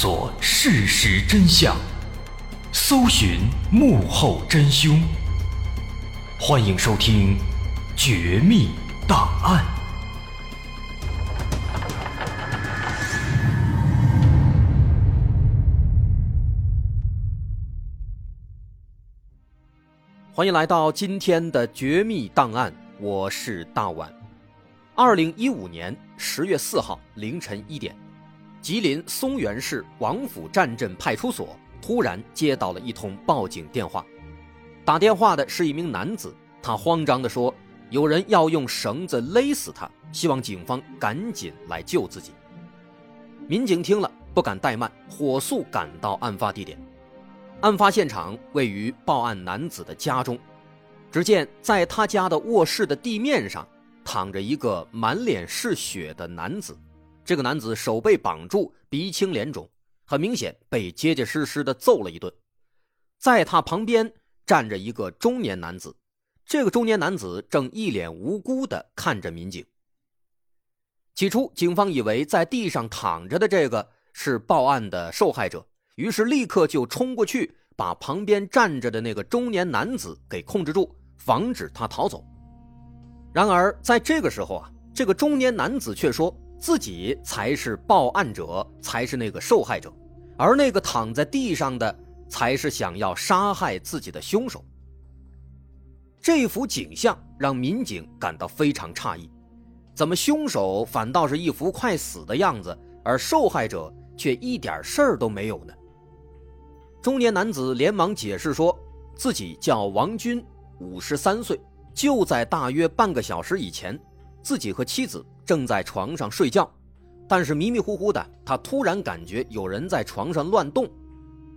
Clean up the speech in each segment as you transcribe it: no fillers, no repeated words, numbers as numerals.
索事实真相，搜寻幕后真凶。欢迎收听《绝密档案》。欢迎来到今天的《绝密档案》，我是大碗。2015年10月4号凌晨1点，吉林松原市王府站镇派出所突然接到了一通报警电话。打电话的是一名男子，他慌张地说有人要用绳子勒死他，希望警方赶紧来救自己。民警听了不敢怠慢，火速赶到案发地点。案发现场位于报案男子的家中，只见在他家的卧室的地面上躺着一个满脸是血的男子。这个男子手被绑住，鼻青脸肿，很明显被结结实实地揍了一顿。在他旁边站着一个中年男子，这个中年男子正一脸无辜地看着民警。起初警方以为在地上躺着的这个是报案的受害者，于是立刻就冲过去把旁边站着的那个中年男子给控制住，防止他逃走。然而在这个时候啊，这个中年男子却说自己才是报案者，才是那个受害者，而那个躺在地上的才是想要杀害自己的凶手。这幅景象让民警感到非常诧异，怎么凶手反倒是一副快死的样子，而受害者却一点事儿都没有呢？中年男子连忙解释说自己叫王军，53岁，就在大约半个小时以前，自己和妻子正在床上睡觉，但是迷迷糊糊的他突然感觉有人在床上乱动，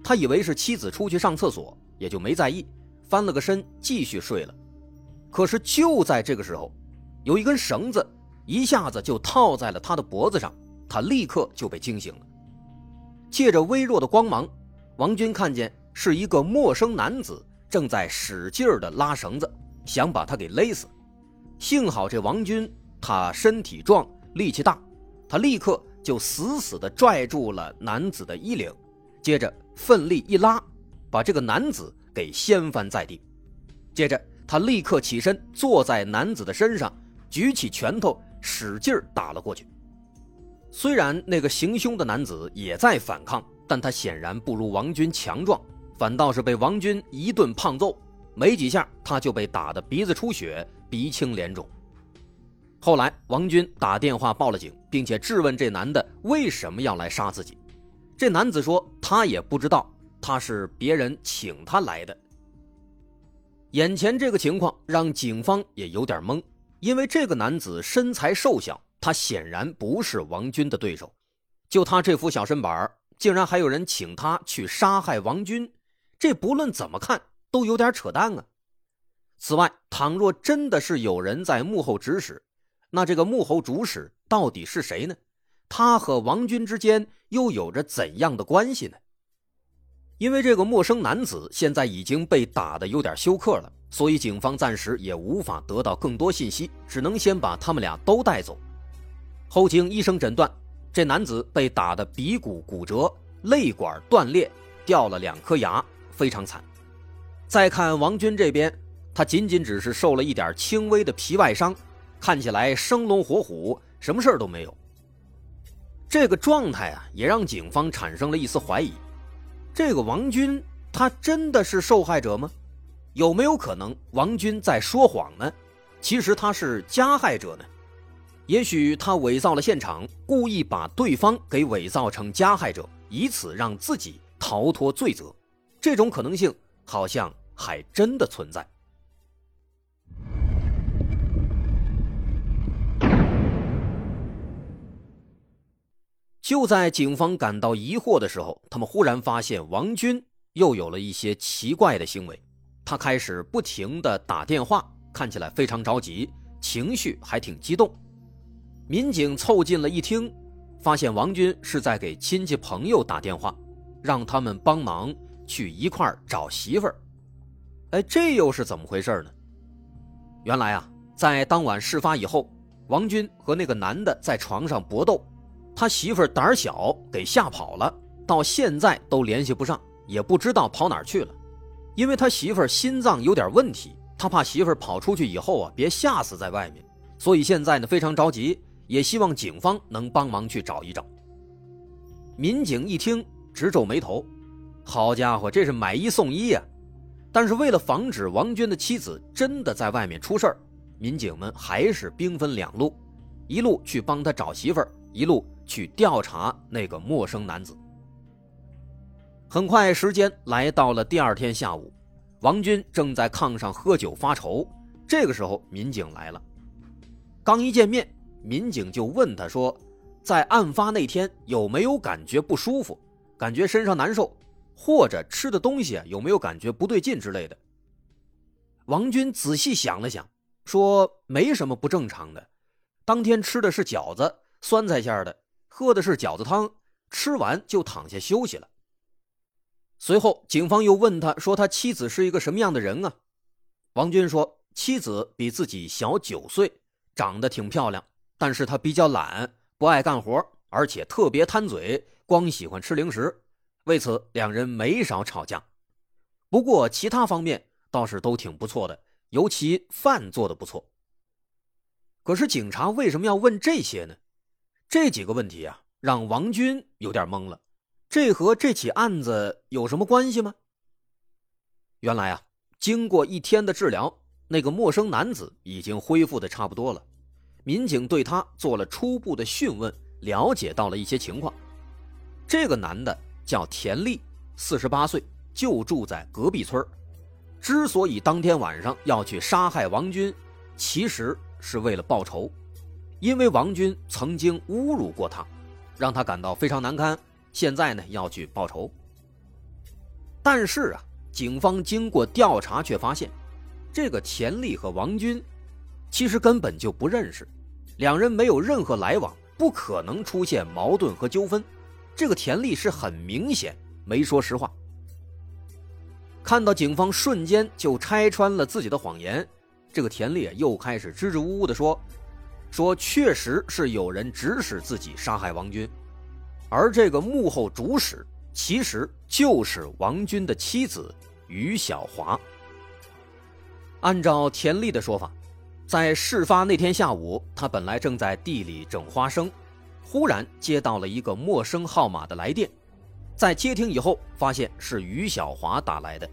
他以为是妻子出去上厕所，也就没在意，翻了个身继续睡了。可是就在这个时候，有一根绳子一下子就套在了他的脖子上，他立刻就被惊醒了。借着微弱的光芒，王军看见是一个陌生男子正在使劲地拉绳子，想把他给勒死。幸好这王军他身体壮，力气大，他立刻就死死地拽住了男子的衣领，接着奋力一拉，把这个男子给掀翻在地。接着他立刻起身，坐在男子的身上，举起拳头使劲打了过去。虽然那个行凶的男子也在反抗，但他显然不如王军强壮，反倒是被王军一顿胖揍，没几下他就被打得鼻子出血，鼻青脸肿。后来王军打电话报了警，并且质问这男的为什么要来杀自己。这男子说他也不知道，他是别人请他来的。眼前这个情况让警方也有点懵，因为这个男子身材瘦小，他显然不是王军的对手。就他这副小身板，竟然还有人请他去杀害王军，这不论怎么看都有点扯淡啊。此外，倘若真的是有人在幕后指使，那这个幕后主使到底是谁呢？他和王军之间又有着怎样的关系呢？因为这个陌生男子现在已经被打得有点休克了，所以警方暂时也无法得到更多信息，只能先把他们俩都带走。后经医生诊断，这男子被打得鼻骨骨折，肋管断裂，掉了2颗牙，非常惨。再看王军这边，他仅仅只是受了一点轻微的皮外伤，看起来生龙活虎，什么事儿都没有。这个状态啊，也让警方产生了一丝怀疑，这个王军他真的是受害者吗？有没有可能王军在说谎呢？其实他是加害者呢？也许他伪造了现场，故意把对方给伪造成加害者，以此让自己逃脱罪责。这种可能性好像还真的存在。就在警方感到疑惑的时候，他们忽然发现王军又有了一些奇怪的行为。他开始不停地打电话，看起来非常着急，情绪还挺激动。民警凑近了一听，发现王军是在给亲戚朋友打电话，让他们帮忙去一块儿找媳妇儿。哎，这又是怎么回事呢？原来啊，在当晚事发以后，王军和那个男的在床上搏斗，他媳妇儿胆小给吓跑了，到现在都联系不上，也不知道跑哪儿去了。因为他媳妇儿心脏有点问题，他怕媳妇儿跑出去以后啊，别吓死在外面，所以现在呢非常着急，也希望警方能帮忙去找一找。民警一听直皱眉头，好家伙，这是买一送一啊！但是为了防止王娟的妻子真的在外面出事儿，民警们还是兵分两路，一路去帮他找媳妇儿，一路去调查那个陌生男子。很快时间来到了第二天下午，王军正在炕上喝酒发愁，这个时候民警来了。刚一见面，民警就问他说，在案发那天有没有感觉不舒服，感觉身上难受，或者吃的东西有没有感觉不对劲之类的。王军仔细想了想，说没什么不正常的，当天吃的是饺子，酸菜馅的，喝的是饺子汤，吃完就躺下休息了。随后警方又问他说他妻子是一个什么样的人啊？王军说妻子比自己小9岁，长得挺漂亮，但是他比较懒，不爱干活，而且特别贪嘴，光喜欢吃零食，为此两人没少吵架。不过其他方面倒是都挺不错的，尤其饭做得不错。可是警察为什么要问这些呢？这几个问题啊，让王军有点懵了。这和这起案子有什么关系吗？原来啊，经过一天的治疗，那个陌生男子已经恢复的差不多了。民警对他做了初步的讯问，了解到了一些情况。这个男的叫田丽，48岁，就住在隔壁村。之所以当天晚上要去杀害王军，其实是为了报仇，因为王军曾经侮辱过他，让他感到非常难堪。现在呢，要去报仇。但是啊，警方经过调查却发现，这个田丽和王军其实根本就不认识，两人没有任何来往，不可能出现矛盾和纠纷。这个田丽是很明显没说实话。看到警方瞬间就拆穿了自己的谎言，这个田丽又开始支支吾吾地说确实是有人指使自己杀害王军。而这个幕后主使其实就是王军的妻子于小华。按照田丽的说法，在事发那天下午，她本来正在地里整花生，忽然接到了一个陌生号码的来电，在接听以后发现是于小华打来的。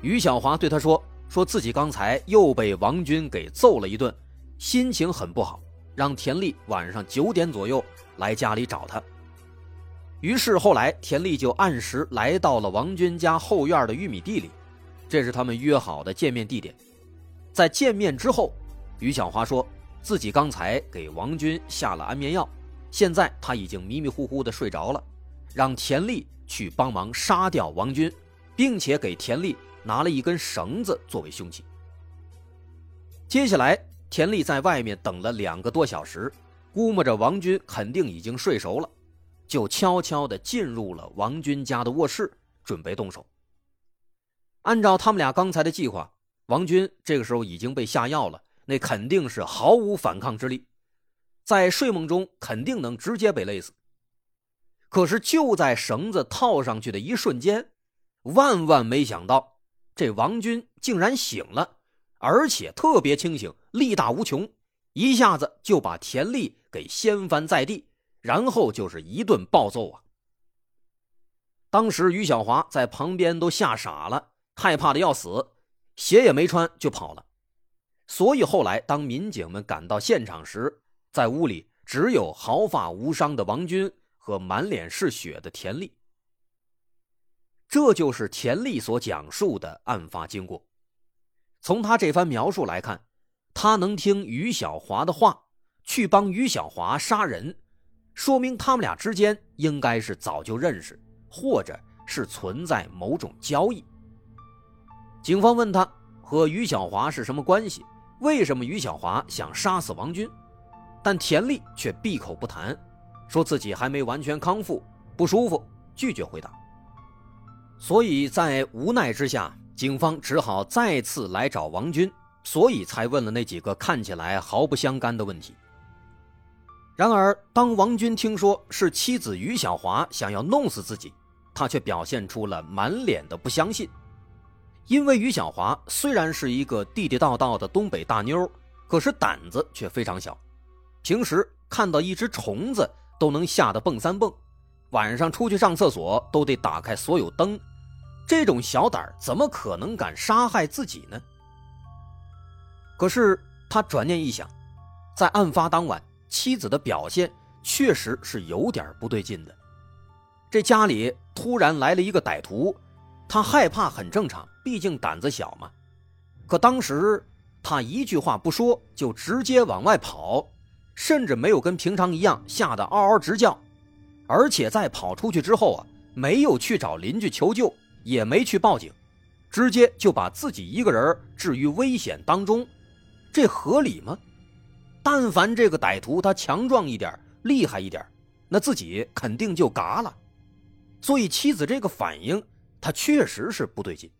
于小华对她说自己刚才又被王军给揍了一顿，心情很不好，让田丽晚上9点左右来家里找她。于是后来田丽就按时来到了王军家后院的玉米地里，这是他们约好的见面地点。在见面之后，于小华说自己刚才给王军下了安眠药，现在他已经迷迷糊糊的睡着了，让田丽去帮忙杀掉王军，并且给田丽拿了一根绳子作为凶器。接下来田丽在外面等了2个多小时，估摸着王军肯定已经睡熟了，就悄悄地进入了王军家的卧室，准备动手。按照他们俩刚才的计划，王军这个时候已经被下药了，那肯定是毫无反抗之力，在睡梦中肯定能直接被勒死。可是就在绳子套上去的一瞬间，万万没想到，这王军竟然醒了，而且特别清醒，力大无穷，一下子就把田丽给掀翻在地，然后就是一顿暴揍啊！当时于小华在旁边都吓傻了，害怕的要死，鞋也没穿就跑了。所以后来当民警们赶到现场时，在屋里只有毫发无伤的王军和满脸是血的田丽。这就是田丽所讲述的案发经过。从他这番描述来看，他能听于小华的话，去帮于小华杀人，说明他们俩之间应该是早就认识，或者是存在某种交易。警方问他和于小华是什么关系，为什么于小华想杀死王军，但田丽却闭口不谈，说自己还没完全康复，不舒服，拒绝回答。所以在无奈之下，警方只好再次来找王军，所以才问了那几个看起来毫不相干的问题。然而当王军听说是妻子于小华想要弄死自己，他却表现出了满脸的不相信。因为于小华虽然是一个地地道道的东北大妞，可是胆子却非常小，平时看到一只虫子都能吓得蹦三蹦，晚上出去上厕所都得打开所有灯，这种小胆怎么可能敢杀害自己呢？可是他转念一想，在案发当晚妻子的表现确实是有点不对劲的。这家里突然来了一个歹徒，他害怕很正常，毕竟胆子小嘛。可当时他一句话不说就直接往外跑，甚至没有跟平常一样吓得嗷嗷直叫，而且在跑出去之后啊，没有去找邻居求救，也没去报警，直接就把自己一个人置于危险当中，这合理吗？但凡这个歹徒他强壮一点，厉害一点，那自己肯定就嘎了。所以妻子这个反应，他确实是不对劲。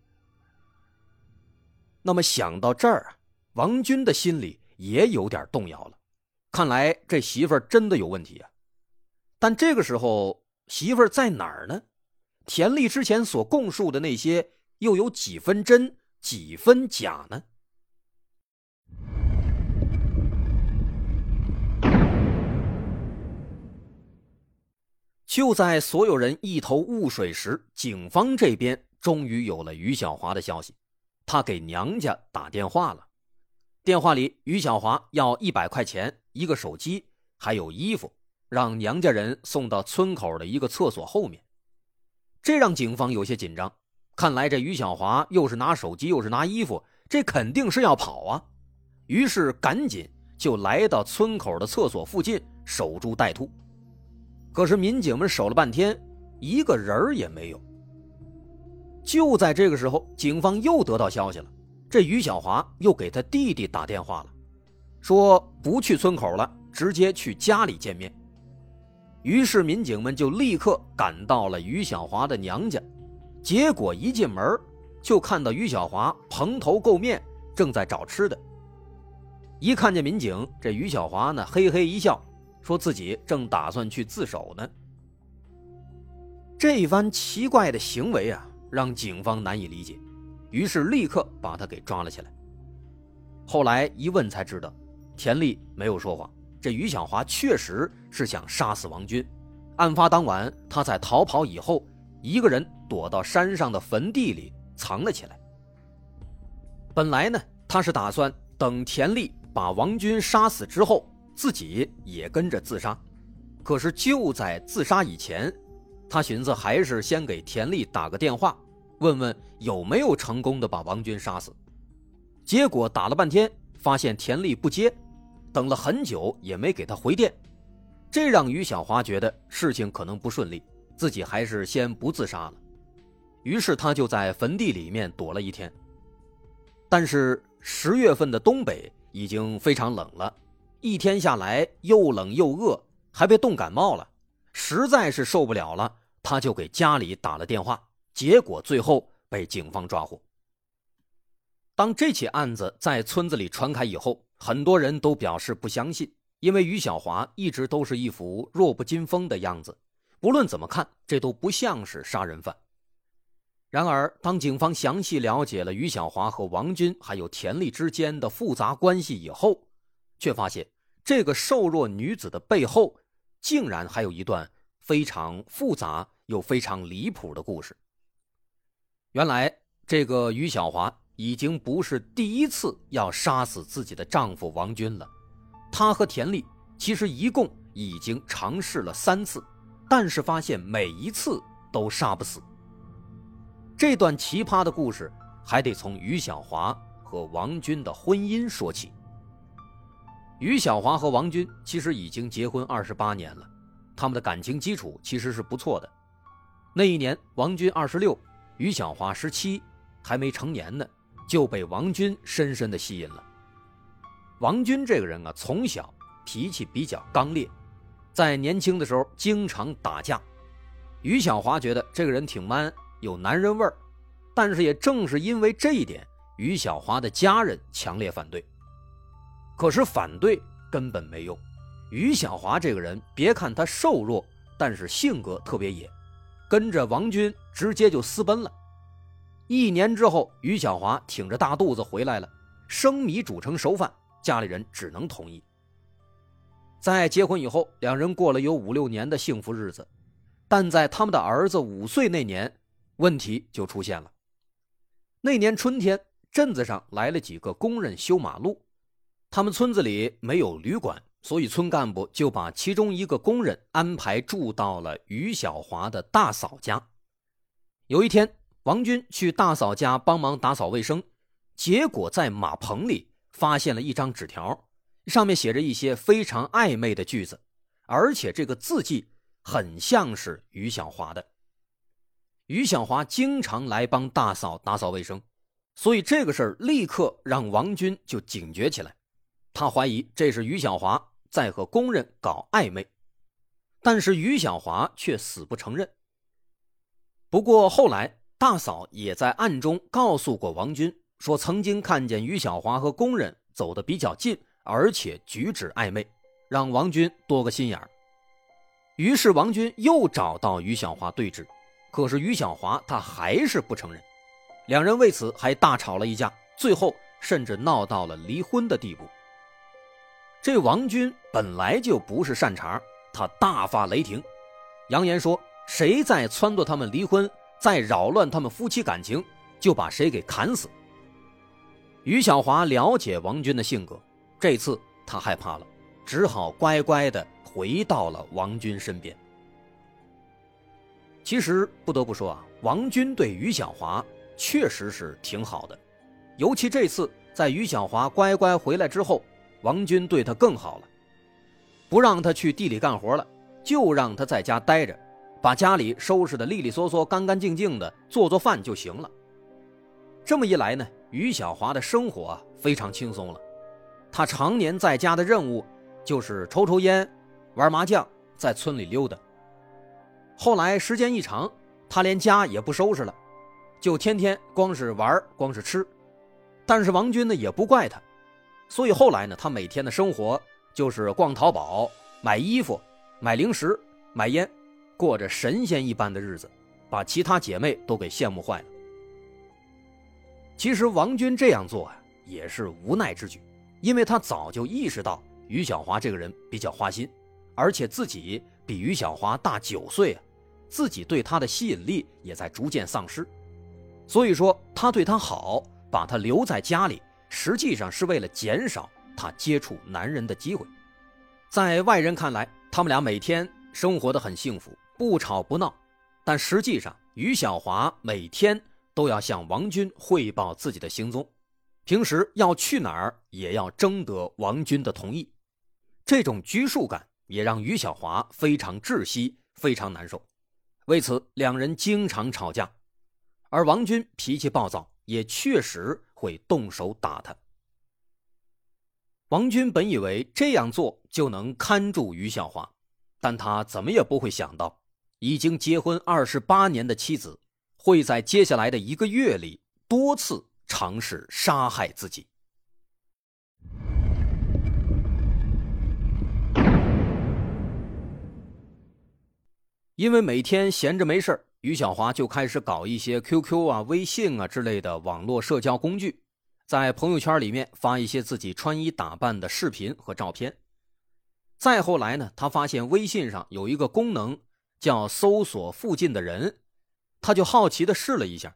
那么想到这儿，王军的心里也有点动摇了，看来这媳妇儿真的有问题啊。但这个时候媳妇儿在哪儿呢？田丽之前所供述的那些又有几分真几分假呢？就在所有人一头雾水时，警方这边终于有了于小华的消息。他给娘家打电话了，电话里于小华要100块钱、一个手机还有衣服，让娘家人送到村口的一个厕所后面。这让警方有些紧张，看来这于小华又是拿手机又是拿衣服，这肯定是要跑啊。于是赶紧就来到村口的厕所附近守株待兔。可是民警们守了半天，一个人也没有。就在这个时候，警方又得到消息了，这于小华又给他弟弟打电话了，说不去村口了，直接去家里见面。于是民警们就立刻赶到了于小华的娘家，结果一进门就看到于小华蓬头垢面，正在找吃的。一看见民警，这于小华呢嘿嘿一笑，说自己正打算去自首呢。这一番奇怪的行为啊，让警方难以理解，于是立刻把他给抓了起来。后来一问才知道，田丽没有说谎，这于小华确实是想杀死王军。案发当晚他在逃跑以后，一个人躲到山上的坟地里藏了起来。本来呢，他是打算等田丽把王军杀死之后，自己也跟着自杀。可是就在自杀以前，他寻思还是先给田丽打个电话，问问有没有成功的把王军杀死。结果打了半天发现田丽不接，等了很久也没给他回电，这让于小华觉得事情可能不顺利，自己还是先不自杀了。于是他就在坟地里面躲了一天。但是10月份的东北已经非常冷了，一天下来又冷又饿，还被冻感冒了，实在是受不了了，他就给家里打了电话，结果最后被警方抓获。当这起案子在村子里传开以后，很多人都表示不相信，因为于小华一直都是一副弱不禁风的样子，不论怎么看这都不像是杀人犯。然而当警方详细了解了于小华和王军还有田丽之间的复杂关系以后，却发现这个瘦弱女子的背后竟然还有一段非常复杂又非常离谱的故事。原来这个于小华已经不是第一次要杀死自己的丈夫王军了，她和田丽其实一共已经尝试了3次，但是发现每一次都杀不死。这段奇葩的故事还得从于小华和王军的婚姻说起。于小华和王军其实已经结婚28年了，他们的感情基础其实是不错的。那一年王军26，于小华17，还没成年呢，就被王军深深的吸引了。王军这个人啊，从小脾气比较刚烈，在年轻的时候经常打架。于小华觉得这个人挺 man， 有男人味儿，但是也正是因为这一点，于小华的家人强烈反对。可是反对根本没用，于小华这个人，别看他瘦弱，但是性格特别野，跟着王军直接就私奔了。1年之后，于小华挺着大肚子回来了，生米煮成熟饭，家里人只能同意。在结婚以后，两人过了有5-6年的幸福日子，但在他们的儿子5岁那年，问题就出现了。那年春天，镇子上来了几个工人修马路，他们村子里没有旅馆，所以村干部就把其中一个工人安排住到了于小华的大嫂家。有一天，王军去大嫂家帮忙打扫卫生，结果在马棚里发现了一张纸条，上面写着一些非常暧昧的句子，而且这个字迹很像是于小华的。于小华经常来帮大嫂打扫卫生，所以这个事儿立刻让王军就警觉起来，他怀疑这是于小华在和工人搞暧昧，但是于小华却死不承认。不过后来大嫂也在暗中告诉过王军，说曾经看见于小华和工人走得比较近，而且举止暧昧，让王军多个心眼儿。于是王军又找到于小华对峙，可是于小华他还是不承认，两人为此还大吵了一架，最后甚至闹到了离婚的地步。这王军本来就不是善茬，他大发雷霆，扬言说谁再撺掇他们离婚，再扰乱他们夫妻感情，就把谁给砍死。于小华了解王军的性格，这次他害怕了，只好乖乖地回到了王军身边。其实不得不说啊，王军对于小华确实是挺好的，尤其这次在于小华乖乖回来之后，王军对他更好了，不让他去地里干活了，就让他在家待着，把家里收拾得利利索索、干干净净的，做做饭就行了。这么一来呢，于小华的生活啊非常轻松了，他常年在家的任务就是抽抽烟、玩麻将，在村里溜达。后来时间一长，他连家也不收拾了，就天天光是玩光是吃。但是王军呢也不怪他，所以后来呢，他每天的生活就是逛淘宝、买衣服、买零食、买烟，过着神仙一般的日子，把其他姐妹都给羡慕坏了。其实王军这样做啊也是无奈之举，因为他早就意识到于小华这个人比较花心，而且自己比于小华大9岁啊，自己对他的吸引力也在逐渐丧失。所以说他对他好，把他留在家里，实际上是为了减少他接触男人的机会。在外人看来，他们俩每天生活得很幸福，不吵不闹，但实际上于小华每天都要向王军汇报自己的行踪，平时要去哪儿也要征得王军的同意。这种拘束感也让于小华非常窒息，非常难受，为此两人经常吵架。而王军脾气暴躁，也确实会动手打他。王军本以为这样做就能看住于小华，但他怎么也不会想到，已经结婚28年的妻子会在接下来的1个月里多次尝试杀害自己。因为每天闲着没事儿，于小华就开始搞一些 QQ 啊、微信啊之类的网络社交工具，在朋友圈里面发一些自己穿衣打扮的视频和照片。再后来呢，他发现微信上有一个功能叫搜索附近的人，他就好奇地试了一下，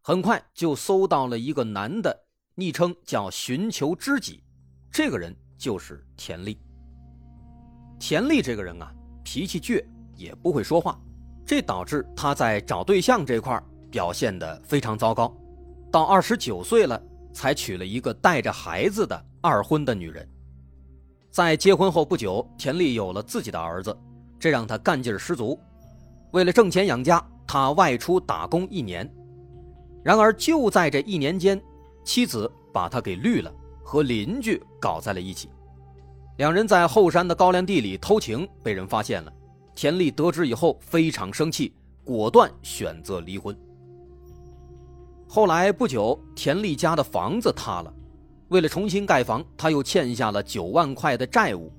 很快就搜到了一个男的，昵称叫寻求知己，这个人就是田丽。田丽这个人啊，脾气倔，也不会说话，这导致他在找对象这块表现得非常糟糕，到29岁了才娶了一个带着孩子的2婚的女人。在结婚后不久，田丽有了自己的儿子，这让他干劲十足，为了挣钱养家，他外出打工1年。然而就在这1年间，妻子把他给绿了，和邻居搞在了一起，两人在后山的高粱地里偷情被人发现了。田丽得知以后非常生气，果断选择离婚。后来不久，田丽家的房子塌了，为了重新盖房，他又欠下了9万块的债务，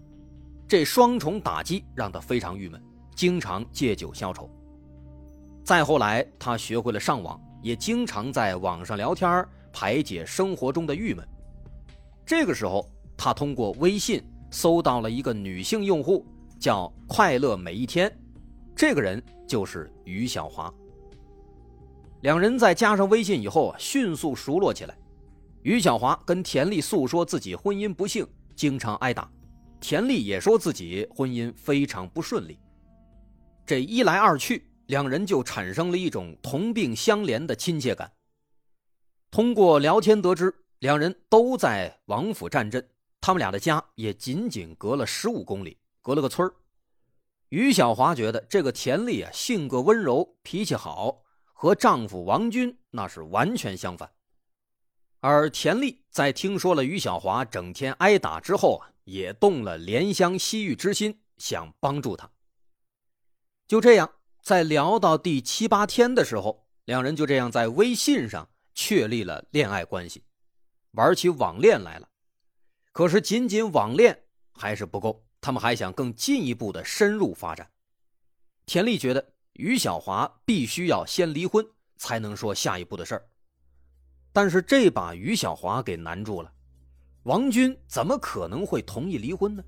这双重打击让他非常郁闷，经常借酒消愁。再后来他学会了上网，也经常在网上聊天排解生活中的郁闷。这个时候他通过微信搜到了一个女性用户，叫快乐每一天，这个人就是于小华。两人在加上微信以后迅速熟络起来。于小华跟田丽诉说自己婚姻不幸，经常挨打，田丽也说自己婚姻非常不顺利。这一来二去，两人就产生了一种同病相怜的亲切感。通过聊天得知，两人都在王府站镇，他们俩的家也仅仅隔了15公里，隔了个村儿。于小华觉得这个田丽啊，性格温柔，脾气好，和丈夫王军那是完全相反。而田丽在听说了于小华整天挨打之后啊，也动了怜香惜玉之心，想帮助他。就这样，在聊到第7、8天的时候，两人就这样在微信上确立了恋爱关系，玩起网恋来了。可是仅仅网恋还是不够，他们还想更进一步的深入发展。田丽觉得于小华必须要先离婚才能说下一步的事儿，但是这把于小华给难住了。王军怎么可能会同意离婚呢？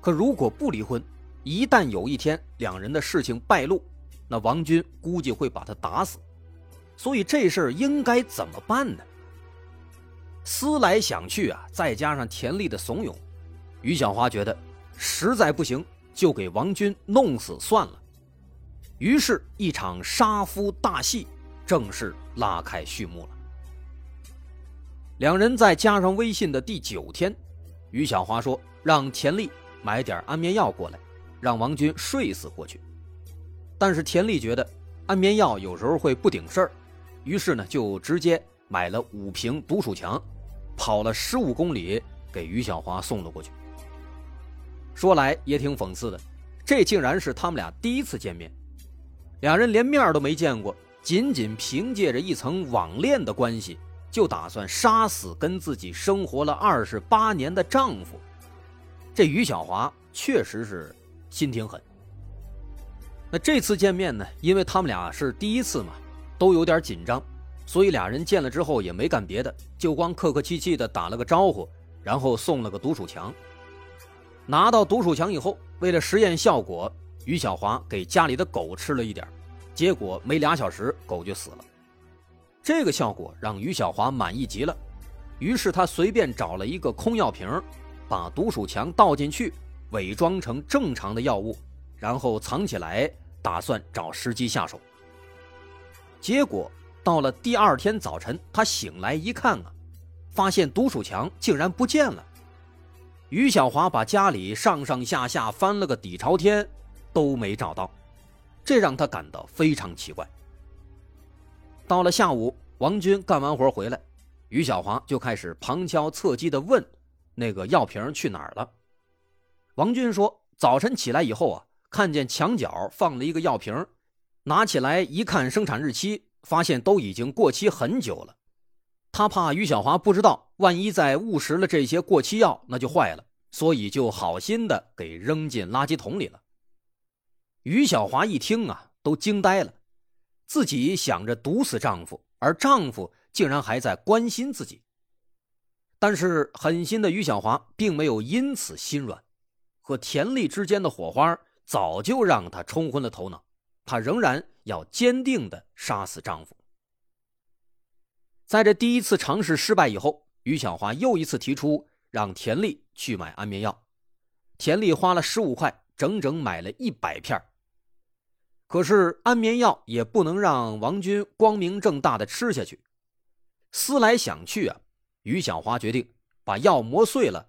可如果不离婚，一旦有一天两人的事情败露，那王军估计会把他打死。所以这事儿应该怎么办呢？思来想去啊，再加上田丽的怂恿，于小华觉得实在不行就给王军弄死算了。于是一场杀夫大戏正式拉开序幕了。两人再加上微信的第9天，于小华说让田丽买点安眠药过来，让王军睡死过去。但是田丽觉得安眠药有时候会不顶事儿，于是呢就直接买了5瓶毒鼠强，跑了15公里给于小华送了过去。说来也挺讽刺的，这竟然是他们俩第一次见面，两人连面都没见过，仅仅凭借着一层网恋的关系，就打算杀死跟自己生活了28年的丈夫。这于小华确实是心挺狠。那这次见面呢，因为他们俩是第一次嘛，都有点紧张，所以俩人见了之后也没干别的，就光客客气气的打了个招呼，然后送了个毒鼠强。拿到毒鼠强以后，为了实验效果，于小华给家里的狗吃了一点，结果没2小时狗就死了。这个效果让于小华满意极了，于是他随便找了一个空药瓶，把毒鼠强倒进去，伪装成正常的药物，然后藏起来，打算找时机下手。结果到了第2天早晨，他醒来一看啊，发现毒鼠强竟然不见了。于小华把家里上上下下翻了个底朝天，都没找到，这让他感到非常奇怪。到了下午，王军干完活回来，于小华就开始旁敲侧击地问那个药瓶去哪儿了。王军说早晨起来以后啊，看见墙角放了一个药瓶，拿起来一看生产日期，发现都已经过期很久了。他怕于小华不知道，万一再误食了这些过期药，那就坏了，所以就好心的给扔进垃圾桶里了。于小华一听啊，都惊呆了，自己想着毒死丈夫，而丈夫竟然还在关心自己。但是狠心的于小华并没有因此心软，和田丽之间的火花早就让他冲昏了头脑，她仍然要坚定地杀死丈夫。在这第一次尝试失败以后，于小华又一次提出让田丽去买安眠药。田丽花了15块，整整买了100片。可是安眠药也不能让王军光明正大地吃下去。思来想去啊，于小华决定把药磨碎了，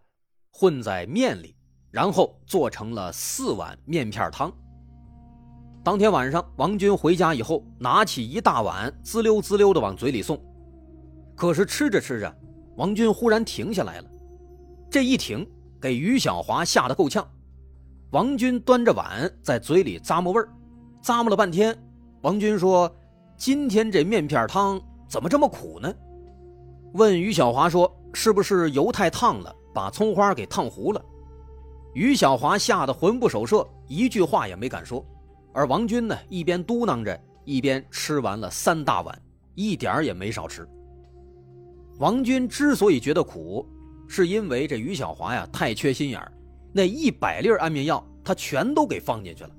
混在面里，然后做成了4碗面片汤。当天晚上，王军回家以后，拿起一大碗，滋溜滋溜地往嘴里送。可是吃着吃着，王军忽然停下来了。这一停，给于小华吓得够呛。王军端着碗在嘴里咂摸味儿，咂摸了半天，王军说：“今天这面片汤怎么这么苦呢？”问于小华说：“是不是油太烫了，把葱花给烫糊了？”于小华吓得魂不守舍，一句话也没敢说。而王军呢，一边嘟囔着，一边吃完了3大碗，一点也没少吃。王军之所以觉得苦，是因为这于小华呀太缺心眼儿，那100粒安眠药他全都给放进去了，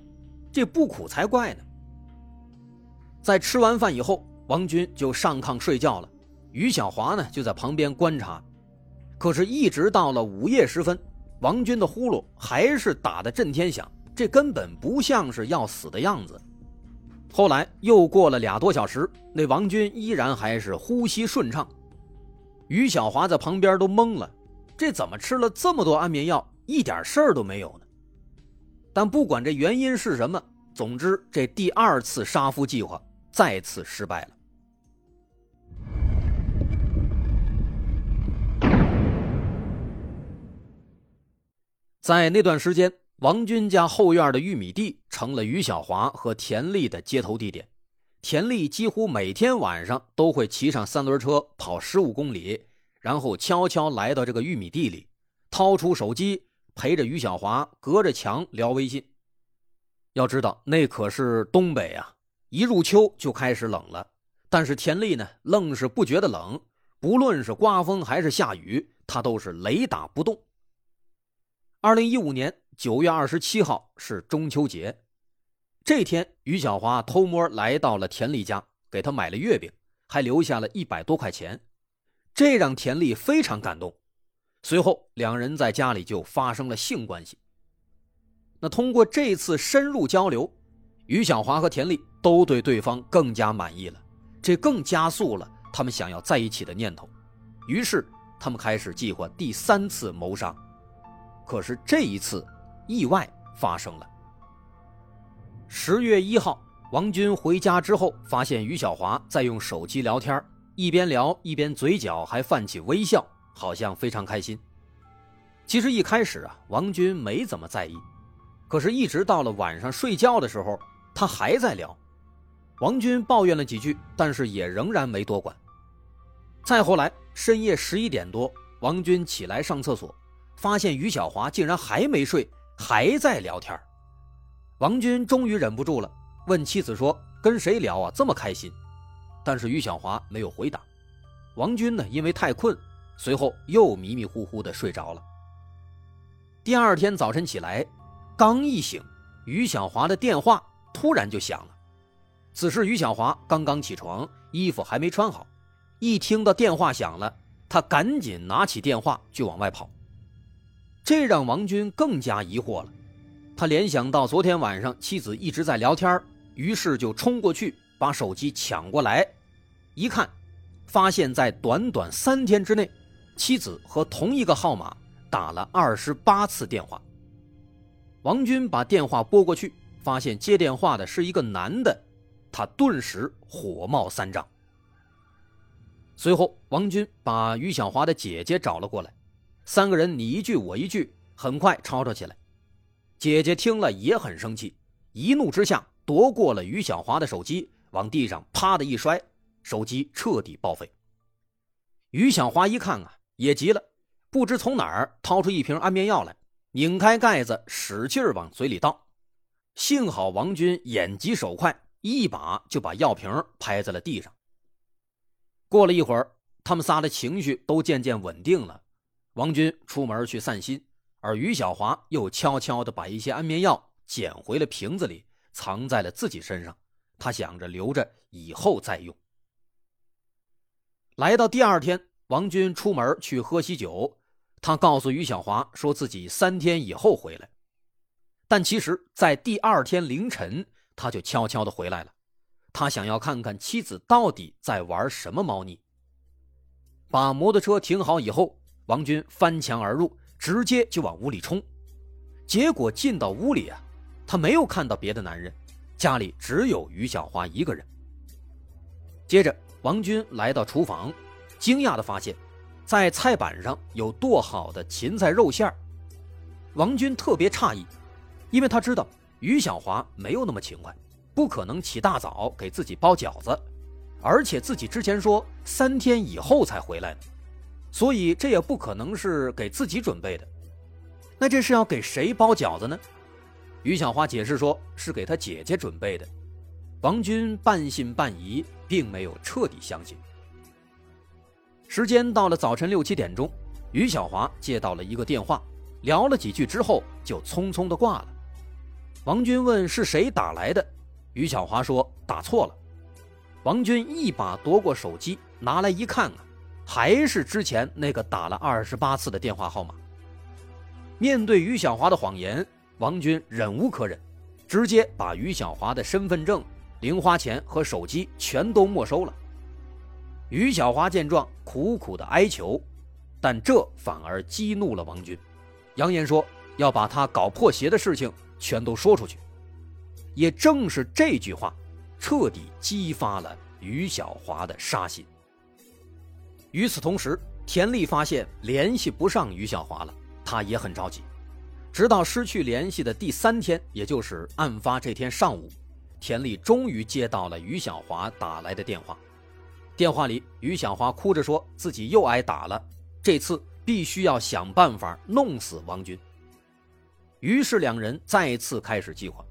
这不苦才怪呢。在吃完饭以后，王军就上炕睡觉了，于小华呢就在旁边观察。可是一直到了午夜时分，王军的呼噜还是打得震天响，这根本不像是要死的样子。后来又过了2多小时，那王军依然还是呼吸顺畅。于小华在旁边都懵了，这怎么吃了这么多安眠药一点事儿都没有呢？但不管这原因是什么，总之这第2次杀夫计划再次失败了。在那段时间，王军家后院的玉米地成了于小华和田丽的接头地点。田丽几乎每天晚上都会骑上3轮车跑15公里，然后悄悄来到这个玉米地里，掏出手机陪着于小华隔着墙聊微信。要知道那可是东北啊，一入秋就开始冷了，但是田丽呢愣是不觉得冷，不论是刮风还是下雨，她都是雷打不动。2015年9月27号是中秋节，这天于小华偷摸来到了田丽家，给她买了月饼，还留下了100多块钱，这让田丽非常感动。随后两人在家里就发生了性关系。那通过这次深入交流，于小华和田丽都对对方更加满意了，这更加速了他们想要在一起的念头。于是他们开始计划第3次谋杀，可是这一次意外发生了。10月1号，王军回家之后发现于小华在用手机聊天，一边聊一边嘴角还泛起微笑，好像非常开心。其实一开始啊，王军没怎么在意，可是一直到了晚上睡觉的时候，他还在聊。王军抱怨了几句，但是也仍然没多管。再后来深夜11点多，王军起来上厕所，发现于小华竟然还没睡，还在聊天。王军终于忍不住了，问妻子说，跟谁聊啊，这么开心？但是于小华没有回答。王军呢，因为太困，随后又迷迷糊糊的睡着了。第2天早晨起来，刚一醒，于小华的电话突然就响了。此时于小华刚刚起床，衣服还没穿好，一听到电话响了，他赶紧拿起电话就往外跑。这让王军更加疑惑了，他联想到昨天晚上妻子一直在聊天，于是就冲过去把手机抢过来，一看发现在短短3天之内，妻子和同一个号码打了28次电话。王军把电话拨过去，发现接电话的是一个男的，他顿时火冒三丈。随后王军把于小华的姐姐找了过来，3个人你一句我一句，很快吵吵起来。姐姐听了也很生气，一怒之下夺过了于小华的手机，往地上啪的一摔，手机彻底报废。于小华一看啊，也急了，不知从哪儿掏出一瓶安眠药来，拧开盖子使劲往嘴里倒。幸好王军眼疾手快，一把就把药瓶拍在了地上。过了一会儿，他们仨的情绪都渐渐稳定了。王军出门去散心，而于小华又悄悄地把一些安眠药捡回了瓶子里，藏在了自己身上，他想着留着以后再用。来到第2天，王军出门去喝喜酒，他告诉于小华说自己3天以后回来，但其实在第2天凌晨他就悄悄地回来了，他想要看看妻子到底在玩什么猫腻。把摩托车停好以后，王军翻墙而入，直接就往屋里冲。结果进到屋里啊，他没有看到别的男人，家里只有于小华一个人。接着王军来到厨房，惊讶地发现在菜板上有剁好的芹菜肉馅儿。王军特别诧异，因为他知道于小华没有那么勤快，不可能起大早给自己包饺子，而且自己之前说3天以后才回来呢，所以这也不可能是给自己准备的。那这是要给谁包饺子呢？于小花解释说是给她姐姐准备的。王军半信半疑，并没有彻底相信。时间到了早晨6、7点钟，于小华接到了一个电话，聊了几句之后就匆匆地挂了。王军问是谁打来的，于小华说打错了。王军一把夺过手机拿来一看啊，还是之前那个打了28次的电话号码。面对于小华的谎言，王军忍无可忍，直接把于小华的身份证、零花钱和手机全都没收了。于小华见状苦苦的哀求，但这反而激怒了王军，扬言说要把他搞破鞋的事情全都说出去。也正是这句话彻底激发了于小华的杀心。与此同时，田丽发现联系不上于小华了，她也很着急。直到失去联系的第3天，也就是案发这天上午，田丽终于接到了于小华打来的电话。电话里，于小华哭着说自己又挨打了，这次必须要想办法弄死王军。于是两人再次开始计划。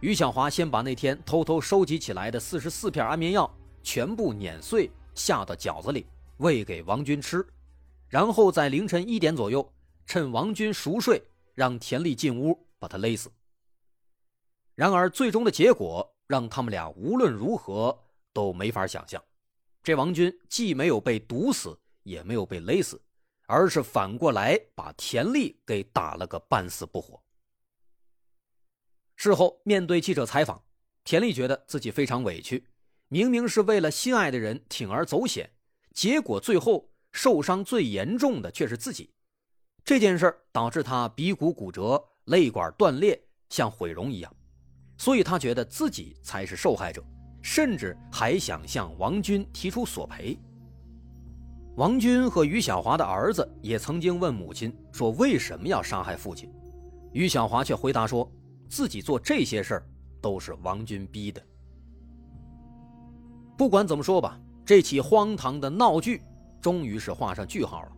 于小华先把那天偷偷收集起来的44片安眠药全部碾碎，下到饺子里喂给王军吃，然后在凌晨1点左右，趁王军熟睡，让田丽进屋把他勒死。然而最终的结果让他们俩无论如何都没法想象，这王军既没有被毒死，也没有被勒死，而是反过来把田丽给打了个半死不活。事后面对记者采访，田丽觉得自己非常委屈，明明是为了心爱的人铤而走险，结果最后受伤最严重的却是自己。这件事导致他鼻骨骨折，肋管断裂，像毁容一样，所以他觉得自己才是受害者，甚至还想向王军提出索赔。王军和于小华的儿子也曾经问母亲说为什么要杀害父亲，于小华却回答说自己做这些事儿都是王军逼的。不管怎么说吧，这起荒唐的闹剧终于是画上句号了。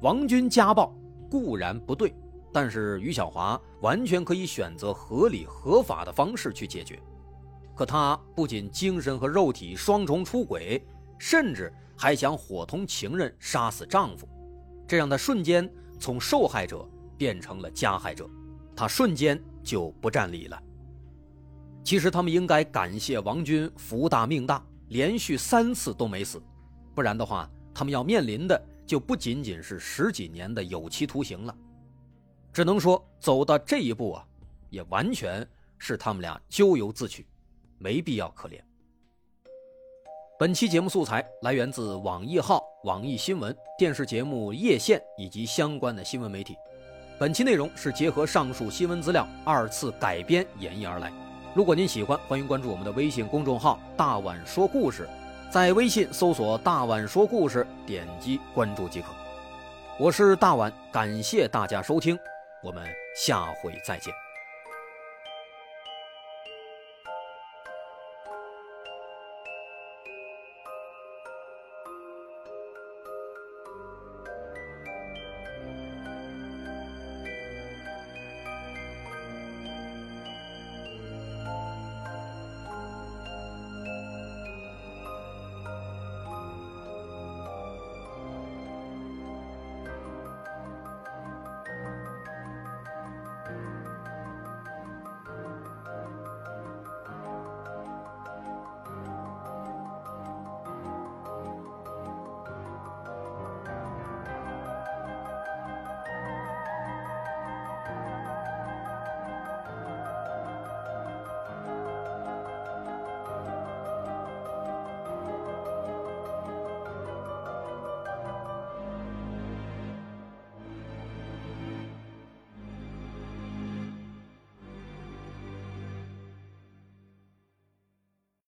王军家暴固然不对，但是于小华完全可以选择合理合法的方式去解决，可他不仅精神和肉体双重出轨，甚至还想伙同情人杀死丈夫，这让他瞬间从受害者变成了加害者，他瞬间就不占理了。其实他们应该感谢王军福大命大，连续3次都没死，不然的话他们要面临的就不仅仅是10几年的有期徒刑了。只能说走到这一步啊，也完全是他们俩咎由自取，没必要可怜。本期节目素材来源自网易号、网易新闻、电视节目夜线以及相关的新闻媒体。本期内容是结合上述新闻资料2次改编演绎而来。如果您喜欢，欢迎关注我们的微信公众号大碗说故事，在微信搜索大碗说故事，点击关注即可。我是大碗，感谢大家收听，我们下回再见。